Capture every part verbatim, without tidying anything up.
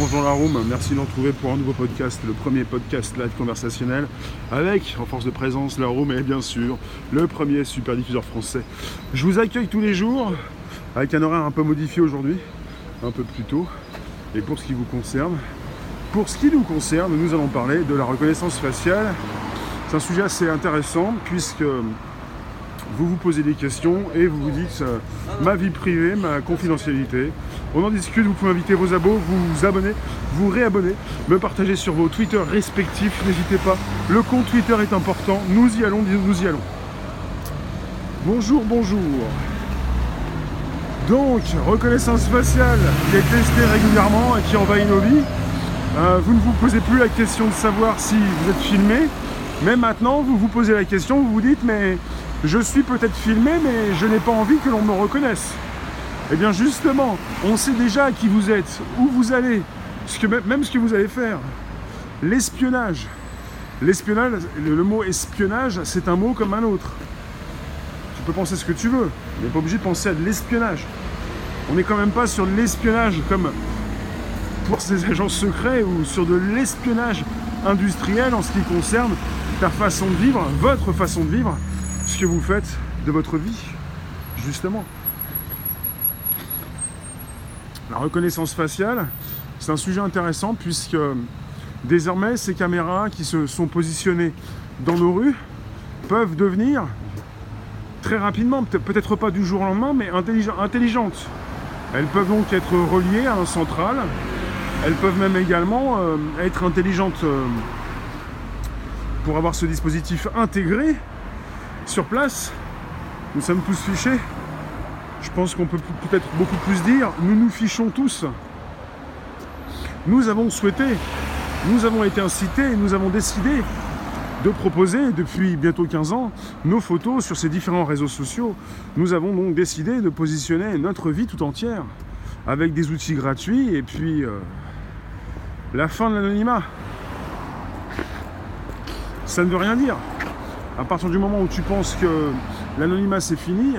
Bonjour la room, merci d'en trouver pour un nouveau podcast, le premier podcast live conversationnel avec, en force de présence, la room et bien sûr le premier super diffuseur français. Je vous accueille tous les jours avec un horaire un peu modifié aujourd'hui, un peu plus tôt. Et pour ce qui vous concerne, pour ce qui nous concerne, nous allons parler de la reconnaissance faciale. C'est un sujet assez intéressant puisque vous vous posez des questions et vous vous dites euh, ma vie privée, ma confidentialité. On en discute, vous pouvez inviter vos abos, vous vous abonnez, vous réabonnez, me partager sur vos Twitter respectifs, n'hésitez pas. Le compte Twitter est important, nous y allons, nous y allons. Bonjour, bonjour. Donc, reconnaissance faciale qui est testée régulièrement et qui envahit nos vies. Euh, vous ne vous posez plus la question de savoir si vous êtes filmé, mais maintenant vous vous posez la question, vous vous dites mais... je suis peut-être filmé, mais je n'ai pas envie que l'on me reconnaisse. Eh bien justement, on sait déjà qui vous êtes, où vous allez, ce que, même ce que vous allez faire. L'espionnage. L'espionnage, le, le mot espionnage, c'est un mot comme un autre. Tu peux penser ce que tu veux, mais pas obligé de penser à de l'espionnage. On n'est quand même pas sur de l'espionnage comme pour ces agents secrets ou sur de l'espionnage industriel en ce qui concerne ta façon de vivre, votre façon de vivre, ce que vous faites de votre vie, justement. La reconnaissance faciale, c'est un sujet intéressant puisque désormais, ces caméras qui se sont positionnées dans nos rues peuvent devenir très rapidement, peut-être pas du jour au lendemain, mais intelligentes. Elles peuvent donc être reliées à un central, elles peuvent même également euh, être intelligentes euh, pour avoir ce dispositif intégré. Sur place, nous sommes tous fichés. Je pense qu'on peut peut-être beaucoup plus dire. Nous nous fichons tous. Nous avons souhaité, nous avons été incités, nous avons décidé de proposer depuis bientôt quinze ans nos photos sur ces différents réseaux sociaux. Nous avons donc décidé de positionner notre vie tout entière avec des outils gratuits et puis euh, la fin de l'anonymat. Ça ne veut rien dire. À partir du moment où tu penses que l'anonymat c'est fini,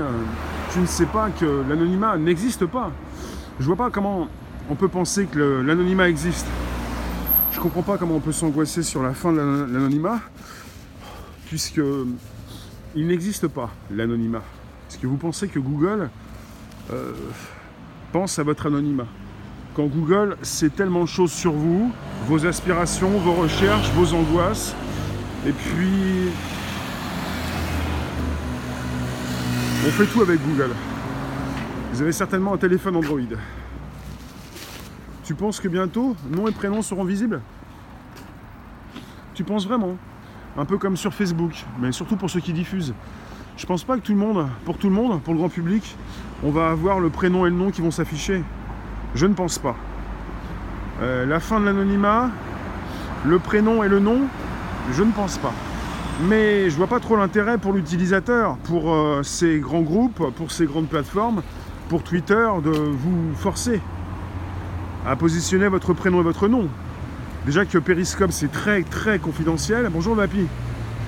tu ne sais pas que l'anonymat n'existe pas. Je vois pas comment on peut penser que le, l'anonymat existe. Je comprends pas comment on peut s'angoisser sur la fin de l'anonymat, puisque il n'existe pas l'anonymat. Est-ce que vous pensez que Google euh, pense à votre anonymat? Quand Google sait tellement de choses sur vous, vos aspirations, vos recherches, vos angoisses, et puis... on fait tout avec Google. Vous avez certainement un téléphone Android. Tu penses que bientôt, nom et prénom seront visibles? Tu penses vraiment? Un peu comme sur Facebook, mais surtout pour ceux qui diffusent. Je pense pas que tout le monde, pour tout le monde, pour le grand public, on va avoir le prénom et le nom qui vont s'afficher. Je ne pense pas. Euh, la fin de l'anonymat, le prénom et le nom, je ne pense pas. Mais je vois pas trop l'intérêt pour l'utilisateur, pour euh, ces grands groupes, pour ces grandes plateformes, pour Twitter, de vous forcer à positionner votre prénom et votre nom. Déjà que Periscope, c'est très très confidentiel. Bonjour Vapi.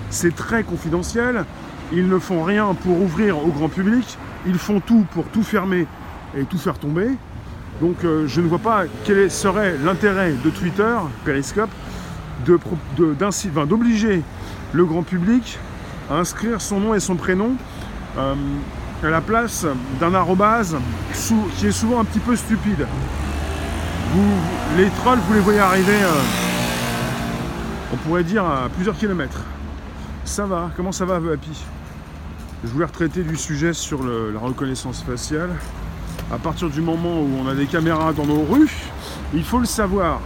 C'est très confidentiel. Ils ne font rien pour ouvrir au grand public. Ils font tout pour tout fermer et tout faire tomber. Donc euh, je ne vois pas quel serait l'intérêt de Twitter, Periscope, de, de, d'inci, enfin, d'obliger le grand public à inscrire son nom et son prénom euh, à la place d'un arrobase sous, qui est souvent un petit peu stupide. Vous, les trolls, vous les voyez arriver, euh, on pourrait dire, à plusieurs kilomètres. Ça va, comment ça va, Happy? Je voulais retraiter du sujet sur le, la reconnaissance faciale. À partir du moment où on a des caméras dans nos rues, il faut le savoir.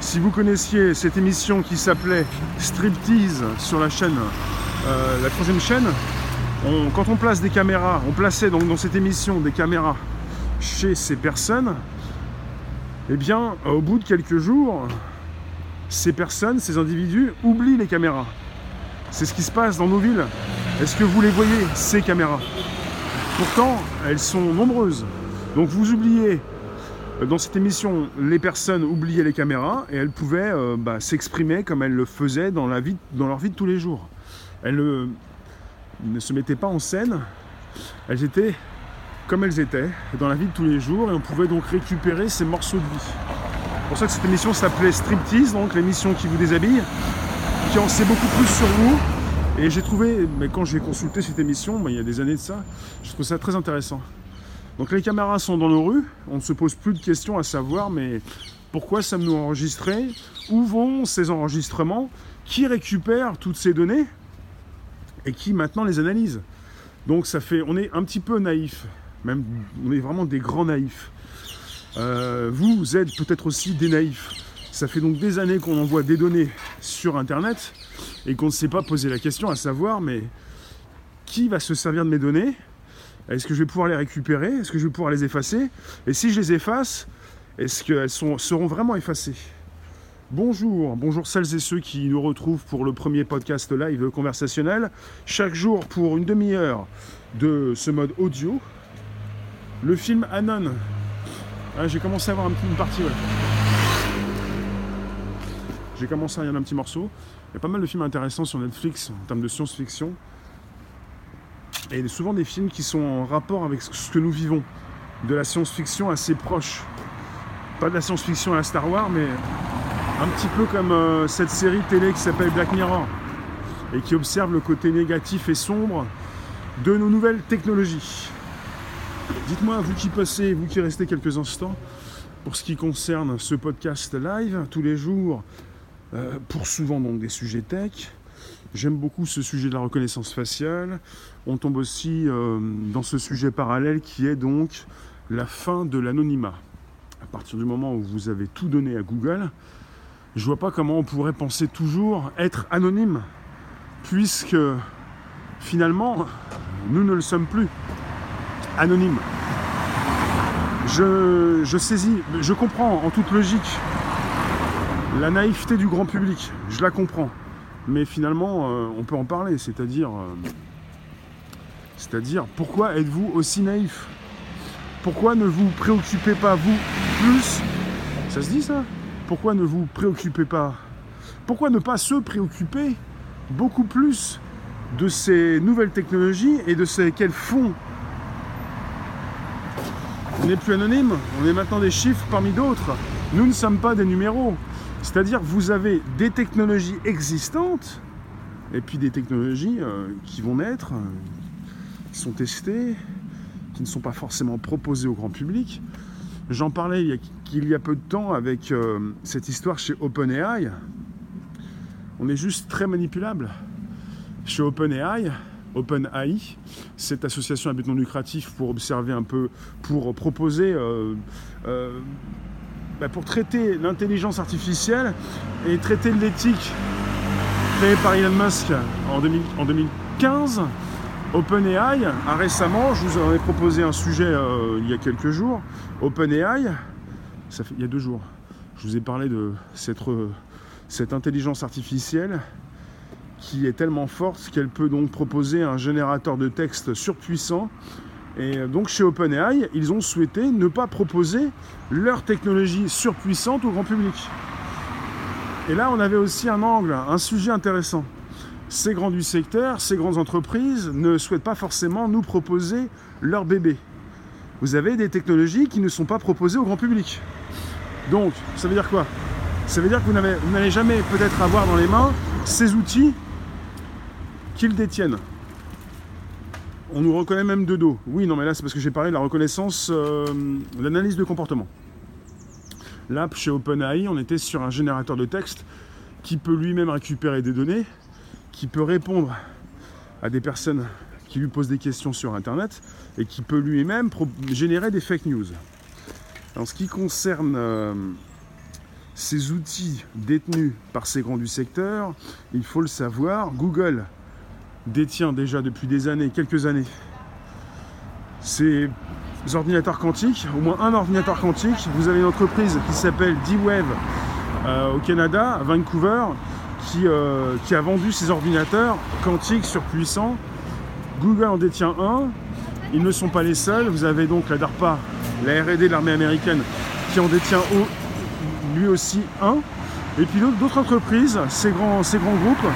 Si vous connaissiez cette émission qui s'appelait Striptease sur la chaîne, euh, la troisième chaîne, on, quand on place des caméras, on plaçait donc dans cette émission des caméras chez ces personnes, eh bien, au bout de quelques jours, ces personnes, ces individus, oublient les caméras. C'est ce qui se passe dans nos villes. Est-ce que vous les voyez, ces caméras? Pourtant, elles sont nombreuses. Donc vous oubliez... Dans cette émission, les personnes oubliaient les caméras et elles pouvaient euh, bah, s'exprimer comme elles le faisaient dans, la vie, dans leur vie de tous les jours. Elles euh, ne se mettaient pas en scène, elles étaient comme elles étaient, dans la vie de tous les jours, et on pouvait donc récupérer ces morceaux de vie. C'est pour ça que cette émission s'appelait Striptease, donc l'émission qui vous déshabille, qui en sait beaucoup plus sur vous. Et j'ai trouvé, mais quand j'ai consulté cette émission, ben, il y a des années de ça, je trouve ça très intéressant. Donc les caméras sont dans nos rues, on ne se pose plus de questions à savoir, mais pourquoi sommes-nous enregistrés? Où vont ces enregistrements? Qui récupère toutes ces données? Et qui maintenant les analyse? Donc ça fait, on est un petit peu naïf, même on est vraiment des grands naïfs. Euh, vous, vous êtes peut-être aussi des naïfs. Ça fait donc des années qu'on envoie des données sur Internet et qu'on ne s'est pas posé la question à savoir, mais qui va se servir de mes données? Est-ce que je vais pouvoir les récupérer? Est-ce que je vais pouvoir les effacer? Et si je les efface, est-ce qu'elles sont, seront vraiment effacées? Bonjour, bonjour celles et ceux qui nous retrouvent pour le premier podcast live conversationnel. Chaque jour pour une demi-heure de ce mode audio, le film Anon. Ah, j'ai commencé à avoir un petit, une partie, ouais. J'ai commencé à y en a un petit morceau. Il y a pas mal de films intéressants sur Netflix en termes de science-fiction. Et souvent des films qui sont en rapport avec ce que nous vivons. De la science-fiction assez proche. Pas de la science-fiction à la Star Wars, mais un petit peu comme euh, cette série télé qui s'appelle Black Mirror. Et qui observe le côté négatif et sombre de nos nouvelles technologies. Dites-moi, vous qui passez, vous qui restez quelques instants, pour ce qui concerne ce podcast live, tous les jours, euh, pour souvent donc des sujets tech. J'aime beaucoup ce sujet de la reconnaissance faciale. On tombe aussi euh, dans ce sujet parallèle qui est donc la fin de l'anonymat. À partir du moment où vous avez tout donné à Google, je vois pas comment on pourrait penser toujours être anonyme, puisque finalement, nous ne le sommes plus. Anonyme. Je, je saisis, je comprends en toute logique la naïveté du grand public, je la comprends, mais finalement euh, on peut en parler, c'est-à-dire, euh, c'est-à-dire pourquoi êtes-vous aussi naïf? Pourquoi ne vous préoccupez pas vous plus? Ça se dit ça? Pourquoi ne vous préoccupez pas? Pourquoi ne pas se préoccuper beaucoup plus de ces nouvelles technologies et de ce qu'elles font? On n'est plus anonyme, on est maintenant des chiffres parmi d'autres. Nous ne sommes pas des numéros. C'est-à-dire vous avez des technologies existantes et puis des technologies euh, qui vont naître, euh, qui sont testées, qui ne sont pas forcément proposées au grand public. J'en parlais il y a, il y a peu de temps avec euh, cette histoire chez OpenAI. On est juste très manipulable. Chez OpenAI, OpenAI, cette association à but non lucratif pour observer un peu, pour proposer, euh, euh, bah pour traiter l'intelligence artificielle et traiter de l'éthique, créée par Elon Musk en, deux mille, en deux mille quinze. OpenAI a récemment, je vous en ai proposé un sujet euh, il y a quelques jours, OpenAI, ça fait, il y a deux jours, je vous ai parlé de cette, cette intelligence artificielle qui est tellement forte qu'elle peut donc proposer un générateur de texte surpuissant. Et donc chez OpenAI, ils ont souhaité ne pas proposer leur technologie surpuissante au grand public. Et là, on avait aussi un angle, un sujet intéressant. Ces grands du secteur, ces grandes entreprises ne souhaitent pas forcément nous proposer leur bébé. Vous avez des technologies qui ne sont pas proposées au grand public. Donc, ça veut dire quoi? Ça veut dire que vous n'avez, vous n'allez jamais peut-être avoir dans les mains ces outils qu'ils détiennent. On nous reconnaît même de dos. Oui, non, mais là, c'est parce que j'ai parlé de la reconnaissance, euh, l'analyse de comportement. Là, chez OpenAI, on était sur un générateur de texte qui peut lui-même récupérer des données, qui peut répondre à des personnes qui lui posent des questions sur Internet et qui peut lui-même pro- générer des fake news. En ce qui concerne Euh, ces outils détenus par ces grands du secteur, il faut le savoir, Google détient déjà depuis des années, quelques années, ces ordinateurs quantiques, au moins un ordinateur quantique. Vous avez une entreprise qui s'appelle D-Wave euh, au Canada, à Vancouver, qui, euh, qui a vendu ces ordinateurs quantiques surpuissants. Google en détient un, ils ne sont pas les seuls. Vous avez donc la DARPA, la R et D de l'armée américaine, qui en détient au lui aussi un, et puis d'autres entreprises, ces grands, ces grands groupes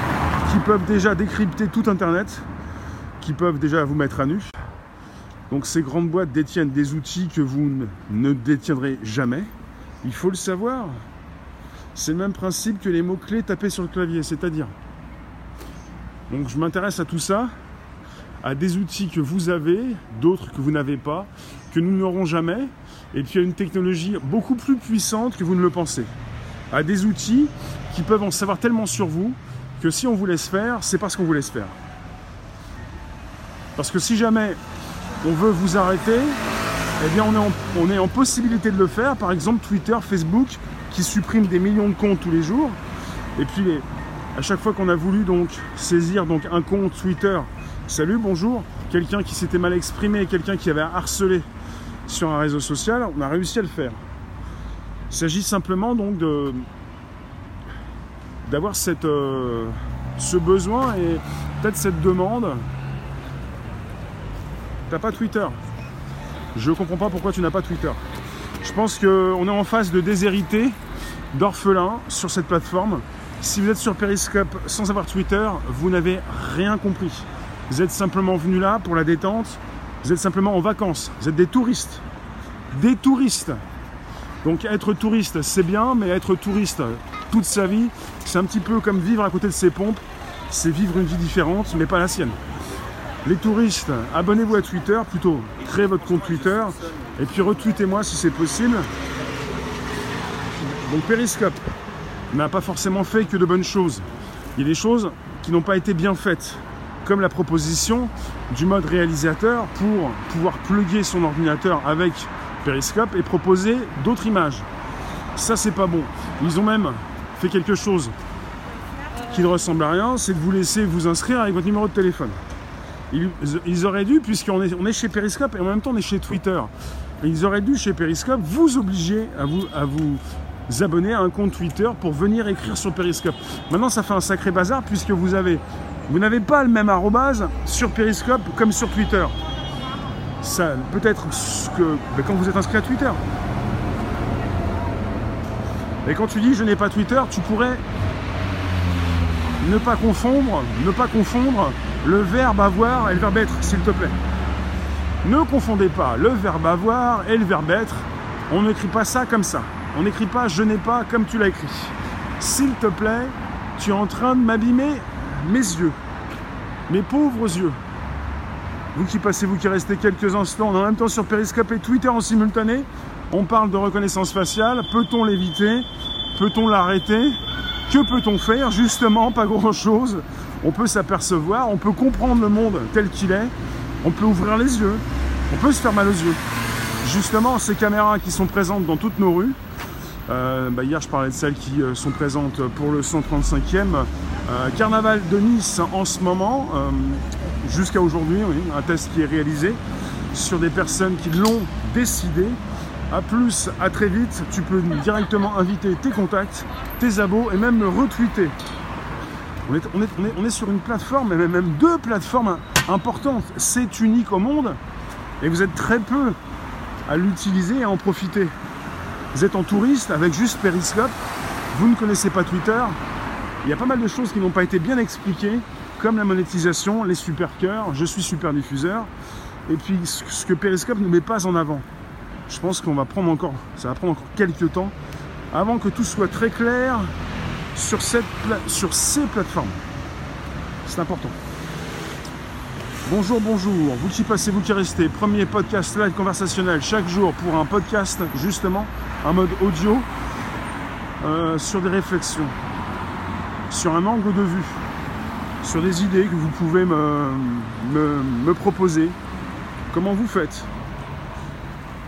qui peuvent déjà décrypter tout Internet, qui peuvent déjà vous mettre à nu. Donc ces grandes boîtes détiennent des outils que vous ne détiendrez jamais, Il faut le savoir. C'est le même principe que les mots-clés tapés sur le clavier, c'est-à-dire. Donc je m'intéresse à tout ça, à des outils que vous avez, d'autres que vous n'avez pas, que nous n'aurons jamais, et puis à une technologie beaucoup plus puissante que vous ne le pensez. À des outils qui peuvent en savoir tellement sur vous que si on vous laisse faire, c'est parce qu'on vous laisse faire. Parce que si jamais on veut vous arrêter, eh bien on est en, on est en possibilité de le faire. Par exemple, Twitter, Facebook, qui suppriment des millions de comptes tous les jours. Et puis, les, à chaque fois qu'on a voulu donc saisir donc un compte Twitter, salut, bonjour, quelqu'un qui s'était mal exprimé, quelqu'un qui avait harcelé sur un réseau social, on a réussi à le faire. Il s'agit simplement donc de d'avoir cette, euh, ce besoin et peut-être cette demande. T'as pas Twitter? Je comprends pas pourquoi tu n'as pas Twitter. Je pense qu'on est en face de déshérités, d'orphelins sur cette plateforme. Si vous êtes sur Periscope sans avoir Twitter, vous n'avez rien compris. Vous êtes simplement venus là pour la détente. Vous êtes simplement en vacances. Vous êtes des touristes. Des touristes. Donc être touriste, c'est bien, mais être touriste toute sa vie, c'est un petit peu comme vivre à côté de ses pompes. C'est vivre une vie différente, mais pas la sienne. Les touristes, abonnez-vous à Twitter, plutôt créez votre compte Twitter et puis retweetez-moi si c'est possible. Donc Periscope n'a pas forcément fait que de bonnes choses. Il y a des choses qui n'ont pas été bien faites, comme la proposition du mode réalisateur pour pouvoir plugger son ordinateur avec Periscope et proposer d'autres images. Ça, c'est pas bon. Ils ont même fait quelque chose qui ne ressemble à rien, c'est de vous laisser vous inscrire avec votre numéro de téléphone. Ils, ils auraient dû, puisqu'on est, on est chez Periscope et en même temps on est chez Twitter, ils auraient dû chez Periscope vous obliger à vous, à vous abonner à un compte Twitter pour venir écrire sur Periscope. Maintenant, ça fait un sacré bazar puisque vous avez, vous n'avez pas le même arrobase sur Periscope comme sur Twitter. Ça, peut-être que ben, quand vous êtes inscrit à Twitter. Et quand tu dis je n'ai pas Twitter, tu pourrais ne pas confondre, ne pas confondre le verbe avoir et le verbe être, s'il te plaît. Ne confondez pas le verbe avoir et le verbe être. On n'écrit pas ça comme ça. On n'écrit pas je n'ai pas comme tu l'as écrit. S'il te plaît, tu es en train de m'abîmer mes yeux, mes pauvres yeux. Vous qui passez, vous qui restez quelques instants, en même temps sur Periscope et Twitter en simultané, on parle de reconnaissance faciale. Peut-on l'éviter? Peut-on l'arrêter? Que peut-on faire? Justement, pas grand-chose. On peut s'apercevoir, on peut comprendre le monde tel qu'il est, on peut ouvrir les yeux, on peut se faire mal aux yeux. Justement, ces caméras qui sont présentes dans toutes nos rues, euh, bah hier je parlais de celles qui sont présentes pour le cent trente-cinquième euh, Carnaval de Nice en ce moment, euh, jusqu'à aujourd'hui, oui, un test qui est réalisé sur des personnes qui l'ont décidé. A plus, à très vite, tu peux directement inviter tes contacts, tes abos et même le retweeter. On est, on, est, on, est, on est sur une plateforme, mais même deux plateformes importantes. C'est unique au monde et vous êtes très peu à l'utiliser et à en profiter. Vous êtes en touriste avec juste Periscope, vous ne connaissez pas Twitter. Il y a pas mal de choses qui n'ont pas été bien expliquées, comme la monétisation, les super cœurs, je suis super diffuseur, et puis ce que Periscope ne met pas en avant. Je pense qu'on va prendre encore, ça va prendre encore quelques temps avant que tout soit très clair sur, cette pla- sur ces plateformes. C'est important. Bonjour, bonjour. Vous qui passez, vous qui restez. Premier podcast live conversationnel chaque jour pour un podcast, justement, un mode audio euh, sur des réflexions, sur un angle de vue, sur des idées que vous pouvez me, me, me proposer. Comment vous faites ?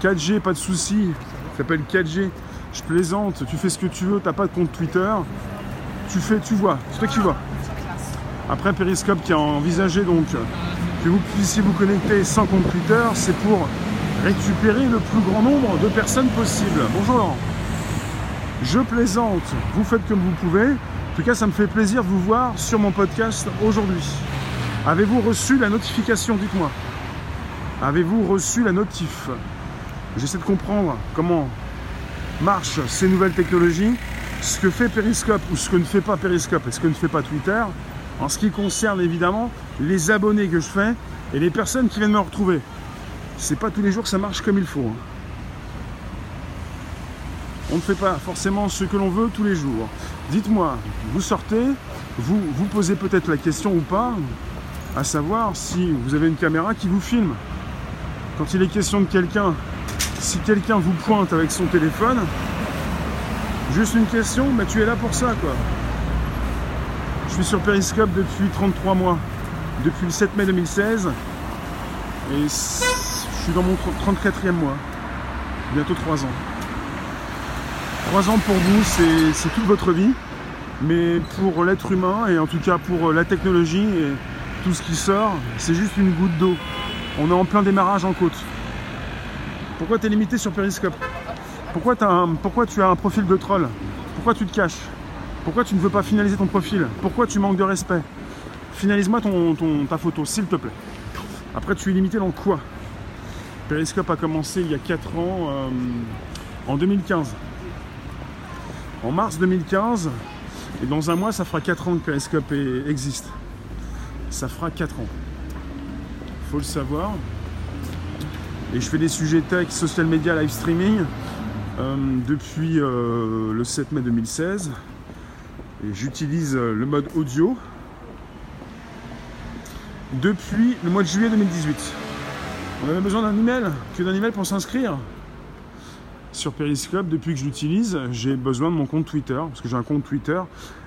quatre G, pas de souci, ça s'appelle quatre G, je plaisante, tu fais ce que tu veux, t'as pas de compte Twitter, tu fais, tu vois, c'est toi qui vois. Après Periscope qui a envisagé donc que vous puissiez vous connecter sans compte Twitter, c'est pour récupérer le plus grand nombre de personnes possible. Bonjour, je plaisante, vous faites comme vous pouvez, en tout cas ça me fait plaisir de vous voir sur mon podcast aujourd'hui. Avez-vous reçu la notification, dites-moi. Avez-vous reçu la notif ? J'essaie de comprendre comment marchent ces nouvelles technologies, ce que fait Periscope ou ce que ne fait pas Periscope et ce que ne fait pas Twitter, en ce qui concerne évidemment les abonnés que je fais et les personnes qui viennent me retrouver. C'est pas tous les jours que ça marche comme il faut. on ne fait pas forcément ce que l'on veut tous les jours. Dites-moi, vous sortez, vous vous posez peut-être la question ou pas, à savoir si vous avez une caméra qui vous filme. Quand il est question de quelqu'un, si quelqu'un vous pointe avec son téléphone, juste une question, mais tu es là pour ça, quoi. Je suis sur Periscope depuis trente-trois mois, depuis le sept mai deux mille seize, et je suis dans mon trente-quatrième mois, bientôt trois ans. trois ans pour vous, c'est, c'est toute votre vie, mais pour l'être humain, et en tout cas pour la technologie et tout ce qui sort, c'est juste une goutte d'eau. On est en plein démarrage en côte. Pourquoi t'es limité sur Periscope ? Pourquoi, t'as un, pourquoi tu as un profil de troll ? Pourquoi tu te caches ? Pourquoi tu ne veux pas finaliser ton profil ? Pourquoi tu manques de respect ? Finalise-moi ton, ton, ta photo, s'il te plaît. Après, tu es limité dans quoi ? Periscope a commencé il y a quatre ans, euh, en deux mille quinze. En mars deux mille quinze, et dans un mois, ça fera quatre ans que Periscope existe. Ça fera quatre ans. Faut le savoir. Et je fais des sujets tech, social media, live streaming euh, depuis euh, le sept mai deux mille seize. Et j'utilise euh, le mode audio depuis le mois de juillet deux mille dix-huit. On avait besoin d'un email, que d'un email pour s'inscrire. Sur Periscope, depuis que je l'utilise, j'ai besoin de mon compte Twitter, parce que j'ai un compte Twitter,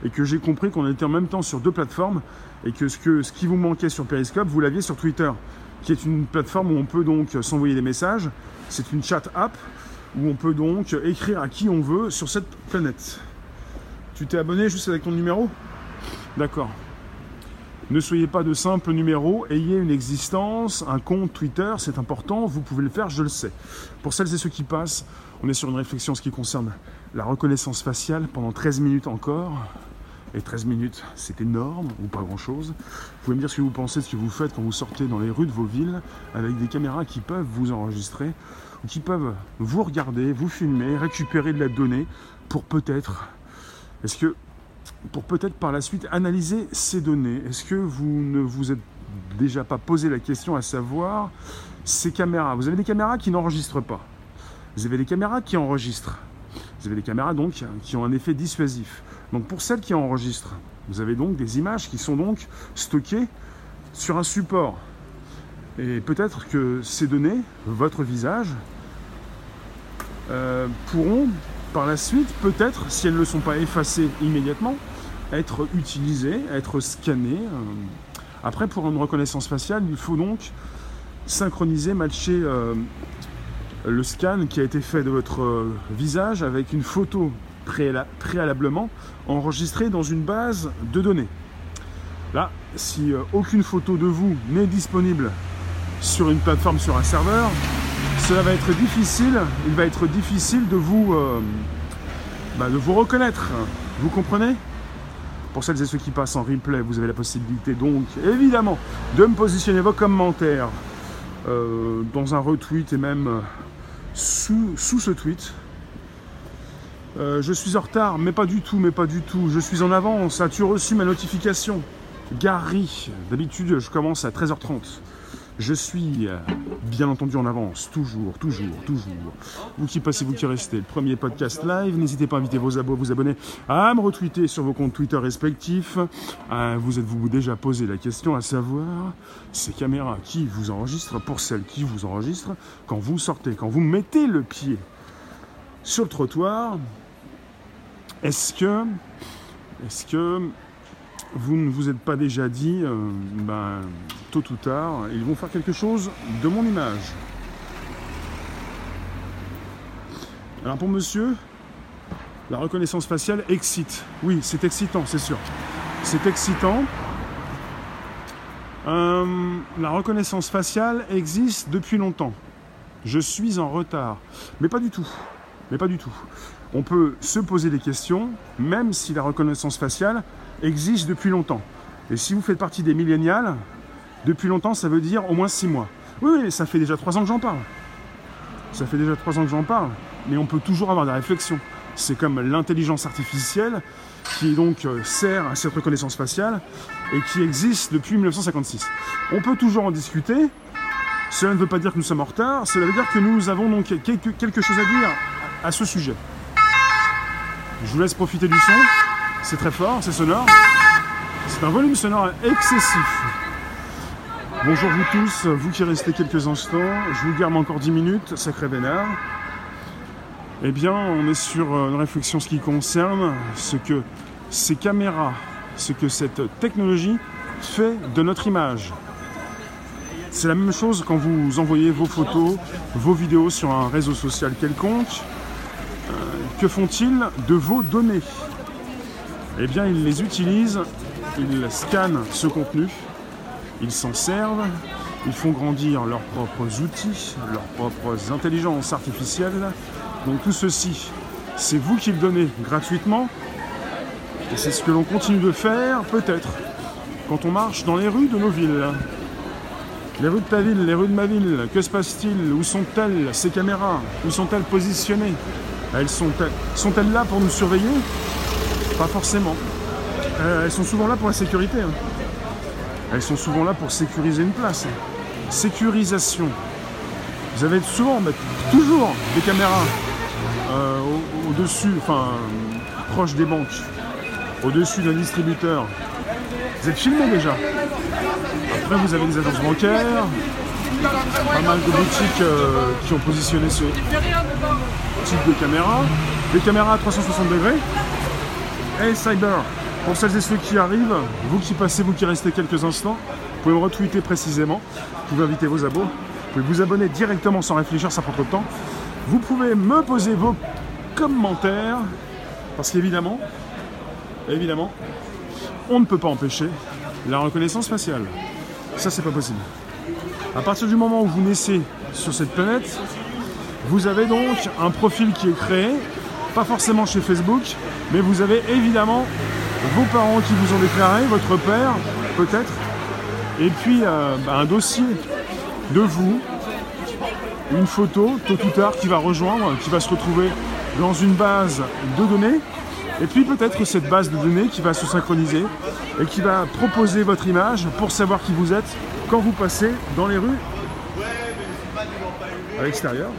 et que j'ai compris qu'on était en même temps sur deux plateformes, et que ce, que ce qui vous manquait sur Periscope, vous l'aviez sur Twitter, qui est une plateforme où on peut donc s'envoyer des messages, c'est une chat app, où on peut donc écrire à qui on veut sur cette planète. Tu t'es abonné juste avec ton numéro ? D'accord. Ne soyez pas de simples numéros, ayez une existence, un compte Twitter, c'est important, vous pouvez le faire, je le sais. Pour celles et ceux qui passent, on est sur une réflexion en ce qui concerne la reconnaissance faciale pendant treize minutes encore. Et treize minutes, c'est énorme, ou pas grand-chose. Vous pouvez me dire ce que vous pensez de ce que vous faites quand vous sortez dans les rues de vos villes avec des caméras qui peuvent vous enregistrer, ou qui peuvent vous regarder, vous filmer, récupérer de la donnée pour peut-être... Est-ce que... pour peut-être par la suite analyser ces données. Est-ce que vous ne vous êtes déjà pas posé la question à savoir ces caméras ? Vous avez des caméras qui n'enregistrent pas. Vous avez des caméras qui enregistrent. Vous avez des caméras donc qui ont un effet dissuasif. Donc pour celles qui enregistrent, vous avez donc des images qui sont donc stockées sur un support. Et peut-être que ces données, votre visage, euh, pourront par la suite, peut-être, si elles ne sont pas effacées immédiatement, être utilisées, être scannées. Après, pour une reconnaissance faciale, il faut donc synchroniser, matcher euh, le scan qui a été fait de votre euh, visage avec une photo préla- préalablement enregistrée dans une base de données. Là, si euh, aucune photo de vous n'est disponible sur une plateforme, sur un serveur, cela va être difficile, il va être difficile de vous, euh, bah de vous reconnaître, vous comprenez ? Pour celles et ceux qui passent en replay, vous avez la possibilité donc, évidemment, de me positionner vos commentaires euh, dans un retweet et même sous, sous ce tweet. Euh, je suis en retard, mais pas du tout, mais pas du tout, je suis en avance, as-tu reçu ma notification ? Gary, d'habitude je commence à treize heures trente. Je suis bien entendu en avance, toujours, toujours, toujours. Vous qui passez, vous qui restez, le premier podcast live, n'hésitez pas à inviter vos abos, vos abonnés à me retweeter sur vos comptes Twitter respectifs. Euh, vous êtes-vous déjà posé la question à savoir ces caméras qui vous enregistrent, pour celles qui vous enregistrent, quand vous sortez, quand vous mettez le pied sur le trottoir, est-ce que, est-ce que vous ne vous êtes pas déjà dit, euh, ben, tôt ou tard, ils vont faire quelque chose de mon image. Alors pour monsieur, la reconnaissance faciale excite. Oui, c'est excitant, c'est sûr. C'est excitant. Euh, la reconnaissance faciale existe depuis longtemps. Je suis en retard. Mais pas du tout. Mais pas du tout. On peut se poser des questions, même si la reconnaissance faciale existe depuis longtemps. Et si vous faites partie des millénials, depuis longtemps, ça veut dire au moins six mois. Oui, oui, ça fait déjà trois ans que j'en parle. Ça fait déjà trois ans que j'en parle, mais on peut toujours avoir des réflexions. C'est comme l'intelligence artificielle qui donc sert à cette reconnaissance faciale et qui existe depuis mille neuf cent cinquante-six. On peut toujours en discuter. Cela ne veut pas dire que nous sommes en retard. Cela veut dire que nous avons donc quelque chose à dire à ce sujet. Je vous laisse profiter du son. C'est très fort, c'est sonore. C'est un volume sonore excessif. Bonjour vous tous, vous qui restez quelques instants. Je vous garde encore dix minutes, sacré vénard. Eh bien, on est sur une réflexion ce qui concerne ce que ces caméras, ce que cette technologie fait de notre image. C'est la même chose quand vous envoyez vos photos, vos vidéos sur un réseau social quelconque. Euh, que font-ils de vos données ? Eh bien, ils les utilisent, ils scannent ce contenu, ils s'en servent, ils font grandir leurs propres outils, leurs propres intelligences artificielles. Donc tout ceci, c'est vous qui le donnez gratuitement, et c'est ce que l'on continue de faire, peut-être, quand on marche dans les rues de nos villes. Les rues de ta ville, les rues de ma ville, que se passe-t-il? Où sont-elles ces caméras? Où sont-elles positionnées? Elles sont-elles, sont-elles là pour nous surveiller? Pas forcément. Euh, elles sont souvent là pour la sécurité. Hein. Elles sont souvent là pour sécuriser une place. Hein. Sécurisation. Vous avez souvent, bah, toujours, des caméras euh, au- au-dessus, enfin, euh, proche des banques, au-dessus d'un distributeur. Vous êtes filmés déjà. Après, vous avez des agences bancaires, pas mal de boutiques euh, qui ont positionné ce type de caméra. Des caméras à trois cent soixante degrés. Hey Cyber, pour celles et ceux qui arrivent, vous qui passez, vous qui restez quelques instants, vous pouvez me retweeter précisément. Vous pouvez inviter vos abos. Vous pouvez vous abonner directement sans réfléchir, ça prend trop de temps. Vous pouvez me poser vos commentaires, parce qu'évidemment, évidemment, on ne peut pas empêcher la reconnaissance faciale. Ça, c'est pas possible. À partir du moment où vous naissez sur cette planète, vous avez donc un profil qui est créé, pas forcément chez Facebook, mais vous avez évidemment vos parents qui vous ont déclaré, votre père, peut-être, et puis euh, bah, un dossier de vous, une photo, tôt ou tard, qui va rejoindre, qui va se retrouver dans une base de données. Et puis peut-être que cette base de données qui va se synchroniser et qui va proposer votre image pour savoir qui vous êtes quand vous passez dans les rues à l'extérieur.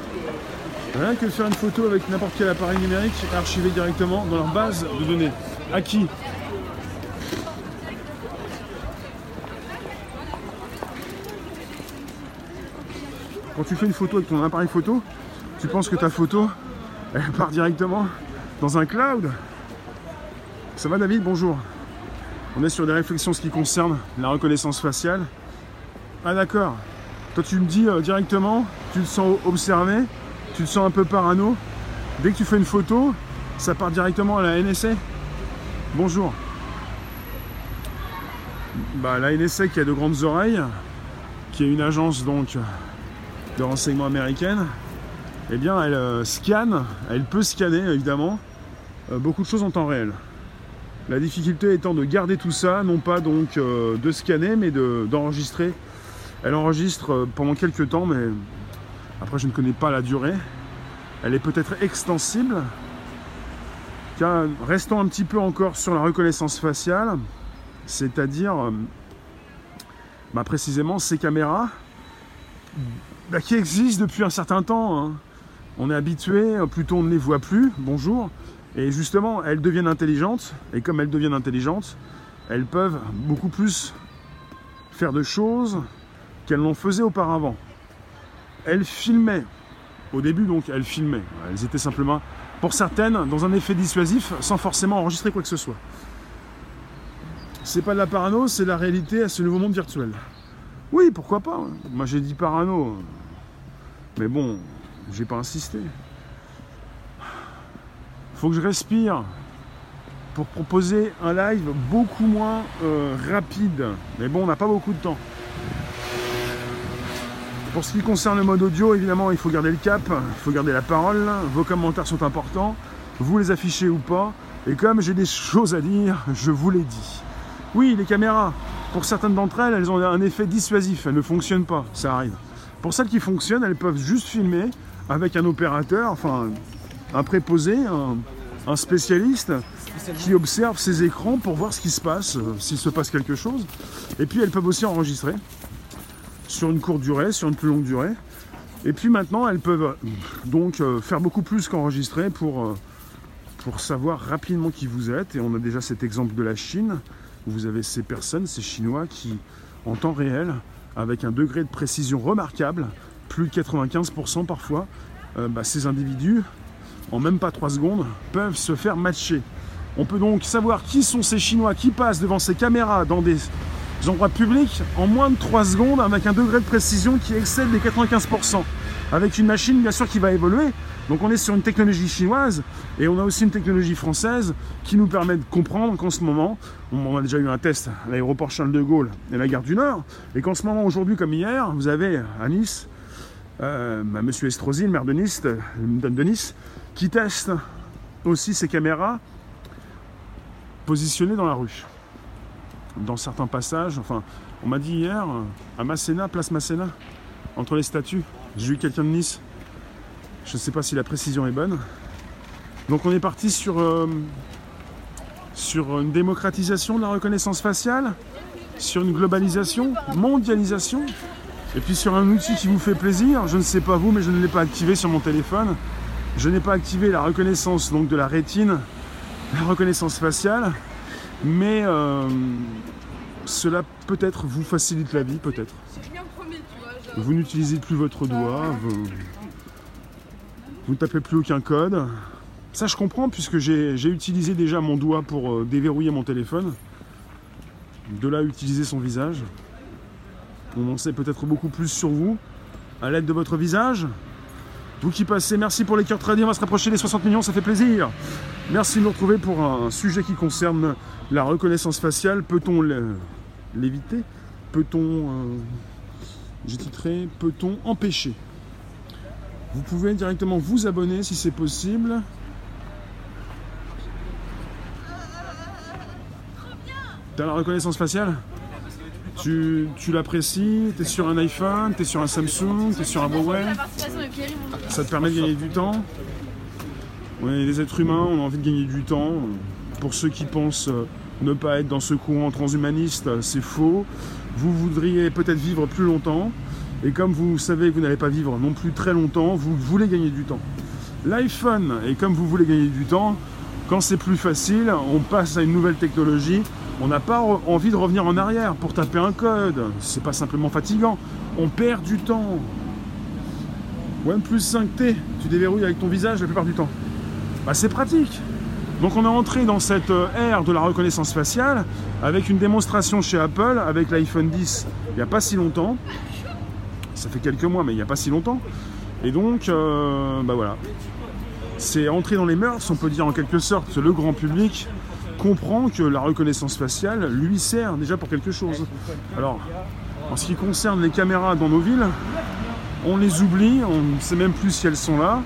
Rien que de faire une photo avec n'importe quel appareil numérique archivé directement dans leur base de données. À qui ? Quand tu fais une photo avec ton appareil photo, tu penses que ta photo, elle part directement dans un cloud ? Ça va David, bonjour. On est sur des réflexions ce qui concerne la reconnaissance faciale. Ah d'accord. Toi tu me dis euh, directement, tu te sens observé, tu te sens un peu parano. Dès que tu fais une photo, ça part directement à la N S A. Bonjour. Bah, la N S A qui a de grandes oreilles, qui est une agence donc de renseignement américaine, eh bien elle euh, scanne, elle peut scanner évidemment euh, beaucoup de choses en temps réel. La difficulté étant de garder tout ça, non pas donc euh, de scanner, mais de, d'enregistrer. Elle enregistre euh, pendant quelques temps, mais après je ne connais pas la durée. Elle est peut-être extensible. Car restons un petit peu encore sur la reconnaissance faciale, c'est-à-dire euh, bah, précisément ces caméras bah, qui existent depuis un certain temps. Hein. On est habitué, plutôt on ne les voit plus, bonjour. Et justement, elles deviennent intelligentes, et comme elles deviennent intelligentes, elles peuvent beaucoup plus faire de choses qu'elles n'en faisaient auparavant. Elles filmaient. Au début, donc, elles filmaient. Elles étaient simplement, pour certaines, dans un effet dissuasif, sans forcément enregistrer quoi que ce soit. C'est pas de la parano, c'est la réalité à ce nouveau monde virtuel. Oui, pourquoi pas. Moi, j'ai dit parano. Mais bon, j'ai pas insisté. Faut que je respire pour proposer un live beaucoup moins euh, rapide. Mais bon, on n'a pas beaucoup de temps. Pour ce qui concerne le mode audio, évidemment, il faut garder le cap, il faut garder la parole. Vos commentaires sont importants, vous les affichez ou pas. Et comme j'ai des choses à dire, je vous les dis. Oui, les caméras, pour certaines d'entre elles, elles ont un effet dissuasif. Elles ne fonctionnent pas, ça arrive. Pour celles qui fonctionnent, elles peuvent juste filmer avec un opérateur, enfin... un préposé, un, un spécialiste qui observe ses écrans pour voir ce qui se passe, euh, s'il se passe quelque chose. Et puis elles peuvent aussi enregistrer sur une courte durée, sur une plus longue durée. Et puis maintenant elles peuvent donc euh, faire beaucoup plus qu'enregistrer pour, euh, pour savoir rapidement qui vous êtes. Et on a déjà cet exemple de la Chine, où vous avez ces personnes, ces Chinois, qui, en temps réel, avec un degré de précision remarquable, plus de quatre-vingt-quinze pour cent parfois, euh, bah, ces individus, en même pas trois secondes, peuvent se faire matcher. On peut donc savoir qui sont ces Chinois qui passent devant ces caméras dans des endroits publics en moins de trois secondes avec un degré de précision qui excède les quatre-vingt-quinze pour cent. Avec une machine, bien sûr, qui va évoluer. Donc on est sur une technologie chinoise et on a aussi une technologie française qui nous permet de comprendre qu'en ce moment, on a déjà eu un test à l'aéroport Charles de Gaulle et la gare du Nord, et qu'en ce moment, aujourd'hui comme hier, vous avez à Nice, euh, bah, monsieur Estrosi, le maire de Nice, de Nice, qui teste aussi ses caméras positionnées dans la rue. Dans certains passages, enfin, on m'a dit hier, à Masséna, place Masséna, entre les statues, j'ai eu quelqu'un de Nice. Je ne sais pas si la précision est bonne. Donc on est parti sur, euh, sur une démocratisation de la reconnaissance faciale, sur une globalisation, mondialisation, et puis sur un outil qui vous fait plaisir. Je ne sais pas vous, mais je ne l'ai pas activé sur mon téléphone. Je n'ai pas activé la reconnaissance donc, de la rétine, la reconnaissance faciale, mais euh, cela peut-être vous facilite la vie, peut-être. Vous n'utilisez plus votre doigt, vous... Vous ne tapez plus aucun code. Ça, je comprends, puisque j'ai, j'ai utilisé déjà mon doigt pour euh, déverrouiller mon téléphone. De là, utiliser son visage. On en sait peut-être beaucoup plus sur vous, à l'aide de votre visage. Vous qui passez, merci pour les cœurs tradis. On va se rapprocher des soixante millions, ça fait plaisir. Merci de nous retrouver pour un, un sujet qui concerne la reconnaissance faciale. Peut-on l'éviter ? Peut-on... Euh, j'ai titré « Peut-on empêcher ?» Vous pouvez directement vous abonner si c'est possible. T'as la reconnaissance faciale ? Tu, tu l'apprécies ? T'es sur un iPhone ? T'es sur un Samsung ? T'es sur un Huawei ? Ça te permet de gagner du temps ? On est des êtres humains, on a envie de gagner du temps. Pour ceux qui pensent ne pas être dans ce courant transhumaniste, c'est faux. Vous voudriez peut-être vivre plus longtemps. Et comme vous savez que vous n'allez pas vivre non plus très longtemps, vous voulez gagner du temps. L'iPhone, et comme vous voulez gagner du temps, quand c'est plus facile, on passe à une nouvelle technologie. On n'a pas envie de revenir en arrière pour taper un code. C'est pas simplement fatigant. On perd du temps. OnePlus cinq T, tu déverrouilles avec ton visage la plupart du temps. Bah, c'est pratique. Donc on est entré dans cette ère de la reconnaissance faciale avec une démonstration chez Apple, avec l'iPhone dix, il n'y a pas si longtemps. Ça fait quelques mois, mais il n'y a pas si longtemps. Et donc, euh, bah voilà. C'est entré dans les mœurs, on peut dire en quelque sorte. Le grand public comprend que la reconnaissance faciale lui sert déjà pour quelque chose. Alors, en ce qui concerne les caméras dans nos villes, on les oublie, on ne sait même plus si elles sont là.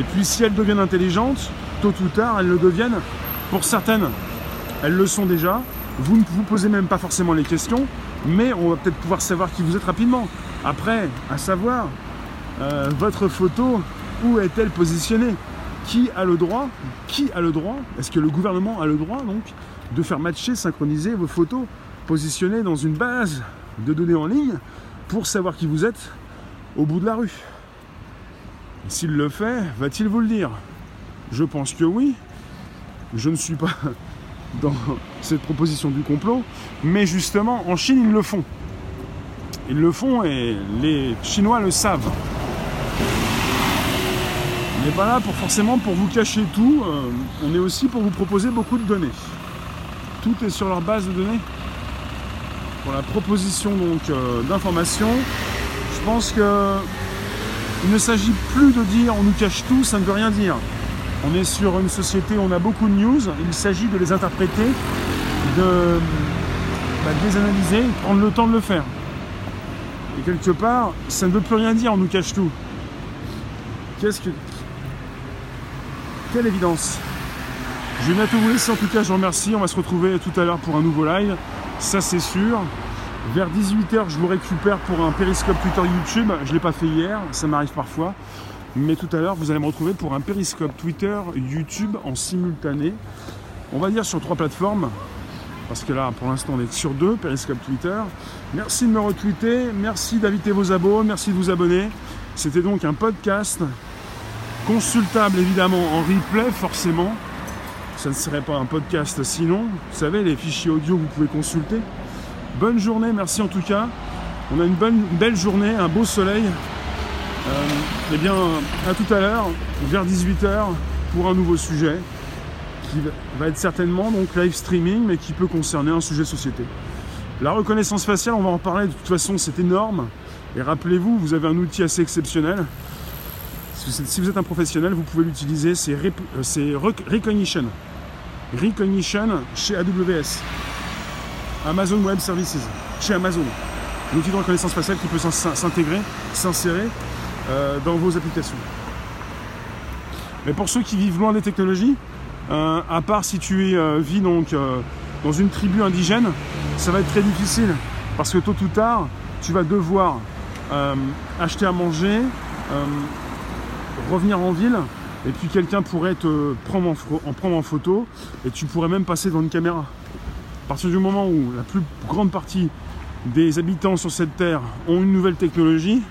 Et puis, si elles deviennent intelligentes, tôt ou tard, elles le deviennent. Pour certaines, elles le sont déjà. Vous ne vous posez même pas forcément les questions, mais on va peut-être pouvoir savoir qui vous êtes rapidement. Après, à savoir, euh, votre photo, où est-elle positionnée ? Qui a le droit ? Qui a le droit ? Est-ce que le gouvernement a le droit, donc, de faire matcher, synchroniser vos photos positionnées dans une base de données en ligne pour savoir qui vous êtes au bout de la rue ? S'il le fait, va-t-il vous le dire ? Je pense que oui. Je ne suis pas dans cette proposition du complot, mais justement, en Chine, ils le font. Ils le font et les Chinois le savent. On n'est pas là pour forcément pour vous cacher tout, euh, on est aussi pour vous proposer beaucoup de données. Tout est sur leur base de données. Pour la proposition donc euh, d'informations, je pense qu'il ne s'agit plus de dire on nous cache tout, ça ne veut rien dire. On est sur une société où on a beaucoup de news, il s'agit de les interpréter, de, bah, de les analyser, de prendre le temps de le faire. Et quelque part, ça ne veut plus rien dire, on nous cache tout. Qu'est-ce que... Quelle évidence. Je vais bientôt vous laisser, en tout cas je vous remercie, on va se retrouver tout à l'heure pour un nouveau live, ça c'est sûr. Vers dix-huit heures, je vous récupère pour un Periscope Twitter YouTube, je ne l'ai pas fait hier, ça m'arrive parfois. Mais tout à l'heure, vous allez me retrouver pour un Periscope Twitter YouTube en simultané. On va dire sur trois plateformes. Parce que là, pour l'instant, on est sur deux, Periscope Twitter. Merci de me retweeter, merci d'inviter vos abos, merci de vous abonner. C'était donc un podcast consultable, évidemment, en replay, forcément, ça ne serait pas un podcast sinon. Vous savez, les fichiers audio, vous pouvez consulter. Bonne journée, merci en tout cas. On a une bonne, une belle journée, un beau soleil. Euh, eh bien, à tout à l'heure, vers dix-huit heures, pour un nouveau sujet qui va être certainement donc live streaming, mais qui peut concerner un sujet société. La reconnaissance faciale, on va en parler, de toute façon, c'est énorme. Et rappelez-vous, vous avez un outil assez exceptionnel. Si vous êtes un professionnel, vous pouvez l'utiliser, c'est rep... rec... Recognition. Recognition chez A W S. Amazon Web Services, chez Amazon. L'outil de reconnaissance faciale qui peut s'intégrer, s'insérer euh, dans vos applications. Mais pour ceux qui vivent loin des technologies, euh, à part si tu es, euh, vis donc, euh, dans une tribu indigène, ça va être très difficile. Parce que tôt ou tard, tu vas devoir euh, acheter à manger, euh, revenir en ville, et puis quelqu'un pourrait te prendre en, en prendre en photo, et tu pourrais même passer dans une caméra. À partir du moment où la plus grande partie des habitants sur cette terre ont une nouvelle technologie,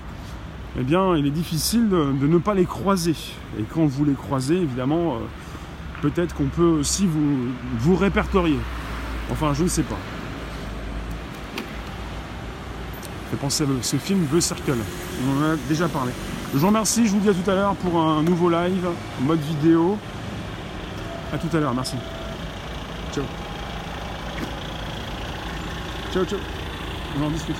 eh bien, il est difficile de, de ne pas les croiser. Et quand vous les croisez, évidemment, euh, peut-être qu'on peut aussi vous, vous répertorier. Enfin, je ne sais pas. Je pense à ce film The Circle. On en a déjà parlé. Je vous remercie, je vous dis à tout à l'heure pour un nouveau live, mode vidéo. À tout à l'heure, merci. Ciao. Ciao, ciao. On en discute.